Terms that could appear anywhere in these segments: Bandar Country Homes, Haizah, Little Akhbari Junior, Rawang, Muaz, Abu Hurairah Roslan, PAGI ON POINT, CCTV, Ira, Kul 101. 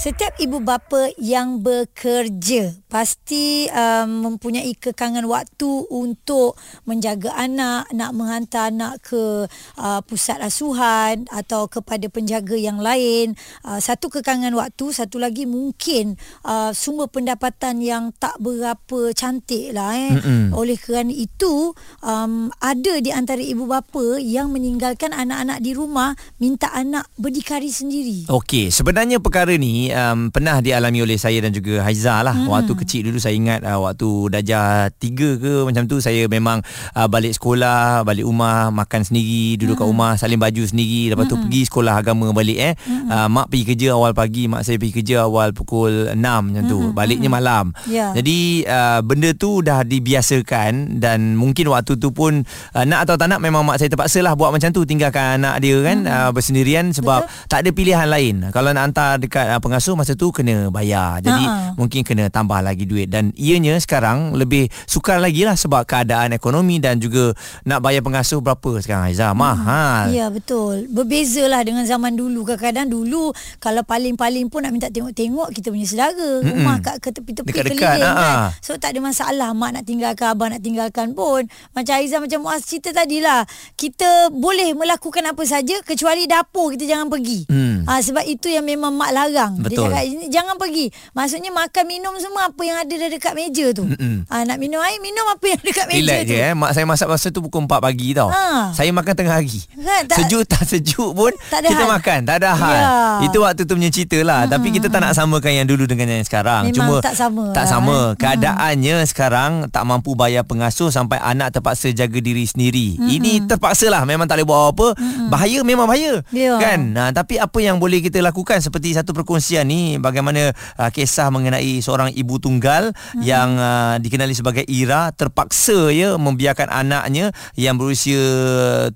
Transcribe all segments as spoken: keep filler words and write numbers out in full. Setiap ibu bapa yang bekerja pasti um, mempunyai kekangan waktu untuk menjaga anak, nak menghantar anak ke uh, pusat asuhan atau kepada penjaga yang lain. Uh, satu kekangan waktu, satu lagi mungkin uh, sumber pendapatan yang tak berapa cantik lah. Eh. Mm-hmm. Oleh kerana itu, um, ada di antara ibu bapa yang meninggalkan anak-anak di rumah, minta anak berdikari sendiri. Okey, sebenarnya perkara ni Um, pernah dialami oleh saya dan juga Haizah lah. Hmm. Waktu kecil dulu saya ingat uh, waktu darjah tiga ke macam tu, saya memang uh, balik sekolah, balik rumah, makan sendiri, duduk hmm. kat rumah, salin baju sendiri, lepas hmm. tu pergi sekolah agama balik eh. Hmm. Uh, mak pergi kerja awal pagi, mak saya pergi kerja awal pukul enam macam tu. Hmm. Baliknya malam. Yeah. Jadi uh, benda tu dah dibiasakan dan mungkin waktu tu pun uh, nak atau tak nak memang mak saya terpaksa lah buat macam tu, tinggalkan anak dia kan hmm. uh, bersendirian sebab betul, tak ada pilihan lain. Kalau nak hantar dekat uh, pengasuh masa tu kena bayar. Jadi uh-huh. mungkin kena tambah lagi duit. Dan ianya sekarang lebih sukar lagi lah sebab keadaan ekonomi dan juga nak bayar pengasuh berapa sekarang, Haizah? Mahal. Hmm. Ya, betul. Berbezalah dengan zaman dulu. Kadang-kadang dulu kalau paling-paling pun nak minta tengok-tengok kita punya saudara. Mm-mm. Rumah kat ke tepi-tepi keliling kan. So tak ada masalah mak nak tinggalkan, abang nak tinggalkan pun. Macam Haizah, macam Muaz cerita tadilah, kita boleh melakukan apa saja kecuali dapur kita jangan pergi. Hmm. Ha, sebab itu yang memang mak larang. Betul. Dia cakap jangan pergi. Maksudnya makan minum semua apa yang ada dekat meja tu. Ha, nak minum air, minum apa yang ada dekat meja relax tu. Relax je eh. Mak saya masak masa tu pukul empat pagi tau. Ha. Saya makan tengah hari. Ha, tak, sejuk tak sejuk pun tak kita hal. makan. Tak ada hal. Ya. Itu waktu tu punya cerita lah. Hmm. Tapi kita tak nak samakan yang dulu dengan yang sekarang. Memang cuma tak sama. Tak sama. Lah. Keadaannya hmm. sekarang tak mampu bayar pengasuh sampai anak terpaksa jaga diri sendiri. Hmm. Ini terpaksa lah. Memang tak boleh buat apa. Hmm. Bahaya memang bahaya. Ya. Kan? Ha, tapi apa yang boleh kita lakukan seperti satu perkongsian ni, bagaimana uh, kisah mengenai seorang ibu tunggal hmm. yang uh, dikenali sebagai Ira terpaksa ya membiarkan anaknya yang berusia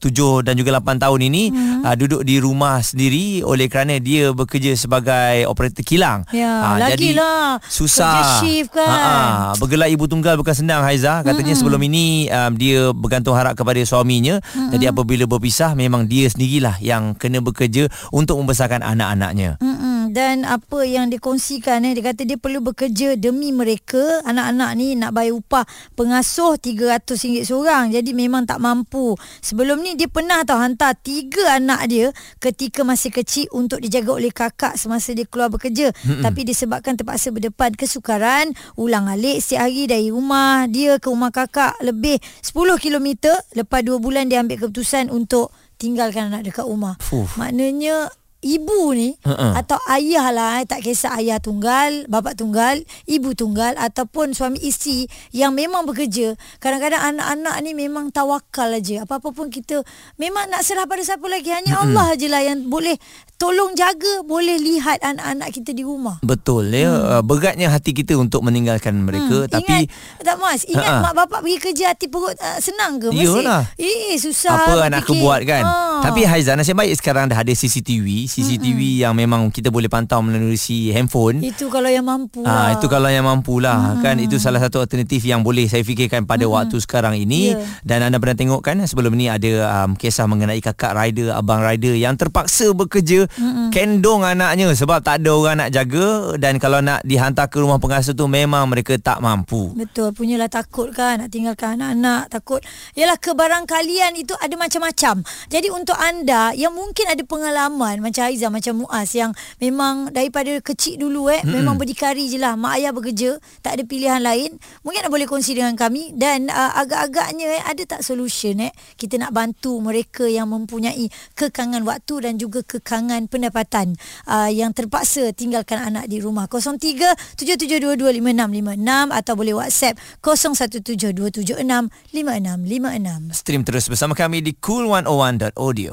tujuh dan juga lapan tahun ini hmm. uh, duduk di rumah sendiri oleh kerana dia bekerja sebagai operator kilang. Ya, uh, lagilah susah shift kan. Ha-ha. Bergelar ibu tunggal bukan senang, Haizah. Katanya hmm. sebelum ini um, dia bergantung harap kepada suaminya. Hmm. Jadi apabila berpisah memang dia sendirilah yang kena bekerja untuk membesarkan anak-anaknya. Hmm. Dan apa yang dikongsikan eh, dia kata dia perlu bekerja demi mereka. Anak-anak ni nak bayar upah pengasuh tiga ratus ringgit seorang. Jadi memang tak mampu. Sebelum ni dia pernah tau hantar tiga anak dia ketika masih kecil untuk dijaga oleh kakak semasa dia keluar bekerja. Mm-mm. Tapi disebabkan terpaksa berdepan kesukaran, ulang-alik setiap hari dari rumah dia ke rumah kakak lebih sepuluh kilometer. Lepas dua bulan dia ambil keputusan untuk tinggalkan anak dekat rumah. Uf. Maknanya ibu ni uh-uh. atau ayah lah, tak kisah ayah tunggal, bapa tunggal, ibu tunggal ataupun suami isteri yang memang bekerja. Kadang-kadang anak-anak ni memang tawakal aja. Apa-apa pun kita memang nak serah pada siapa lagi. Hanya uh-uh. Allah je lah yang boleh tolong jaga, boleh lihat anak-anak kita di rumah. Betul ya. Hmm. Beratnya hati kita untuk meninggalkan mereka. Hmm. Tapi ingat, tak Mas, ingat uh-uh. mak bapak pergi kerja hati perut uh, senang ke? Iyalah. Eh, susah. Apa anak aku buat kan? Ha. Tapi Haizah, nasib baik sekarang dah ada C C T V. C C T V mm-hmm. yang memang kita boleh pantau melalui si handphone. Itu kalau yang mampu lah. Ha, itu kalau yang mampu lah. Mm-hmm. Kan, itu salah satu alternatif yang boleh saya fikirkan pada mm-hmm. waktu sekarang ini. Yeah. Dan anda pernah tengok kan, sebelum ni ada um, kisah mengenai kakak rider, abang rider yang terpaksa bekerja mm-hmm. kendong anaknya sebab tak ada orang nak jaga. Dan kalau nak dihantar ke rumah pengasuh tu memang mereka tak mampu. Betul. Punyalah takut kan nak tinggalkan anak-anak. Takut. Yalah, kebarangkalian itu ada macam-macam. Jadi untuk anda yang mungkin ada pengalaman macam Haizah, macam Muaz yang memang daripada kecil dulu eh, hmm. memang berdikari je lah, mak ayah bekerja, tak ada pilihan lain, mungkin anda boleh kongsi dengan kami. Dan uh, agak-agaknya eh, ada tak solution eh, kita nak bantu mereka yang mempunyai kekangan waktu dan juga kekangan pendapatan uh, yang terpaksa tinggalkan anak di rumah. Kosong tiga tujuh tujuh dua dua lima enam lima enam atau boleh WhatsApp kosong satu tujuh dua tujuh enam lima enam lima enam. Stream terus bersama kami di cool seratus satu audio.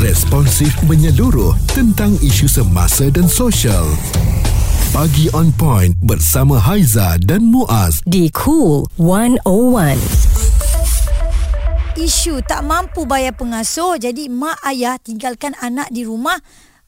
Responsif menyeluruh tentang isu semasa dan sosial. Pagi on point bersama Haizah dan Muaz di Kul seratus satu. Isu tak mampu bayar pengasuh, jadi mak ayah tinggalkan anak di rumah.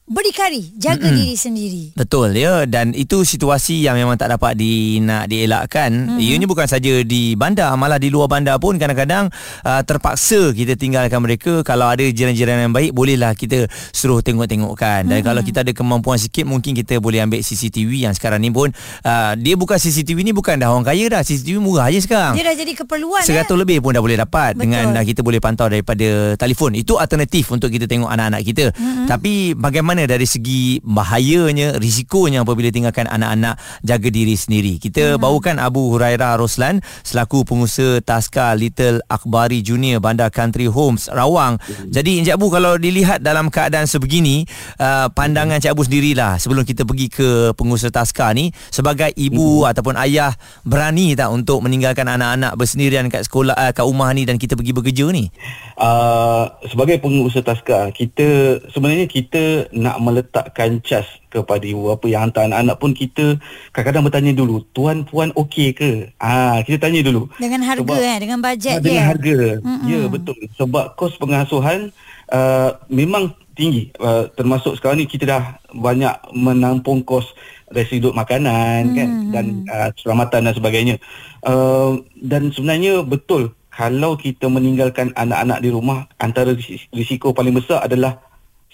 berdikari, jaga mm-hmm. diri sendiri. Betul ya, dan itu situasi yang memang tak dapat di, nak dielakkan. Mm-hmm. Ianya bukan saja di bandar, malah di luar bandar pun kadang-kadang uh, terpaksa kita tinggalkan mereka. Kalau ada jiran-jiran yang baik, bolehlah kita suruh tengok-tengokkan. Dan mm-hmm. kalau kita ada kemampuan sikit, mungkin kita boleh ambil C C T V yang sekarang ni pun uh, dia bukan C C T V ni bukan dah orang kaya dah, C C T V murah je sekarang. Dia dah jadi keperluan. seratus eh? lebih pun dah boleh dapat. Betul. Dengan uh, kita boleh pantau daripada telefon. Itu alternatif untuk kita tengok anak-anak kita. Mm-hmm. Tapi bagaimana dari segi bahayanya, risikonya apabila tinggalkan anak-anak jaga diri sendiri. Kita hmm. bawakan Abu Hurairah Roslan, selaku pengusaha taska Little Akhbari Junior, Bandar Country Homes, Rawang. hmm. Jadi Encik Abu, kalau dilihat dalam keadaan sebegini, uh, pandangan Encik Abu sendirilah sebelum kita pergi ke pengusaha taska ni, sebagai ibu hmm. ataupun ayah, berani tak untuk meninggalkan anak-anak bersendirian kat sekolah, uh, kat rumah ni, dan kita pergi bekerja ni? Uh, sebagai pengusaha taska, kita sebenarnya kita nak nak meletakkan cas kepada ibu bapa yang hantar anak-anak pun, kita kadang-kadang bertanya dulu, tuan-puan okey ke? Ah, kita tanya dulu. Dengan harga, sebab, eh, dengan bajet dia. Dengan harga. Mm-mm. Ya, betul. Sebab kos pengasuhan uh, memang tinggi. Uh, termasuk sekarang ni kita dah banyak menampung kos residu makanan, mm-hmm. kan, dan uh, keselamatan dan sebagainya. Uh, dan sebenarnya betul, kalau kita meninggalkan anak-anak di rumah, antara risiko paling besar adalah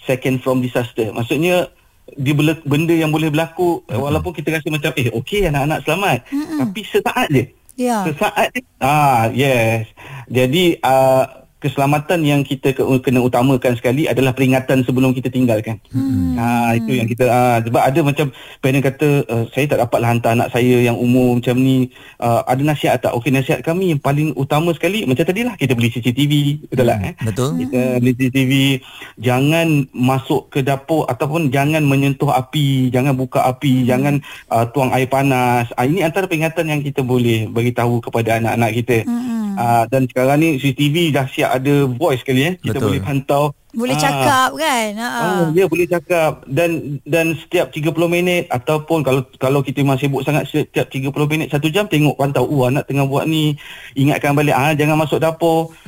second from disaster. Maksudnya dia benda yang boleh berlaku, mm-hmm. walaupun kita rasa macam eh okey anak-anak selamat, mm-hmm. tapi sesaat je. Yeah. Sesaat je. Ah, yes. Jadi uh, keselamatan yang kita kena utamakan sekali adalah peringatan sebelum kita tinggalkan. Mm-hmm. Ah, itu yang kita ah, sebab ada macam parent kata uh, saya tak dapatlah hantar anak saya yang umur macam ni, uh, ada nasihat tak? Okey, nasihat kami yang paling utama sekali macam tadilah, kita beli C C T V, betul tak? Mm-hmm. Eh? Betul. Kita beli C C T V, jangan masuk ke dapur ataupun jangan menyentuh api, jangan buka api, mm-hmm. jangan uh, tuang air panas. Ah, ini antara peringatan yang kita boleh beritahu kepada anak-anak kita. Mm-hmm. Uh, dan sekarang ni C C T V dah siap ada voice sekali, eh. Kita Betul. Boleh pantau. Boleh cakap, aa, kan? Oh, ya, boleh cakap. Dan dan setiap tiga puluh minit, ataupun kalau kalau kita masih sibuk sangat, setiap tiga puluh minit, satu jam, tengok pantau. Oh, anak tengah buat ni. Ingatkan balik, ah, jangan masuk dapur.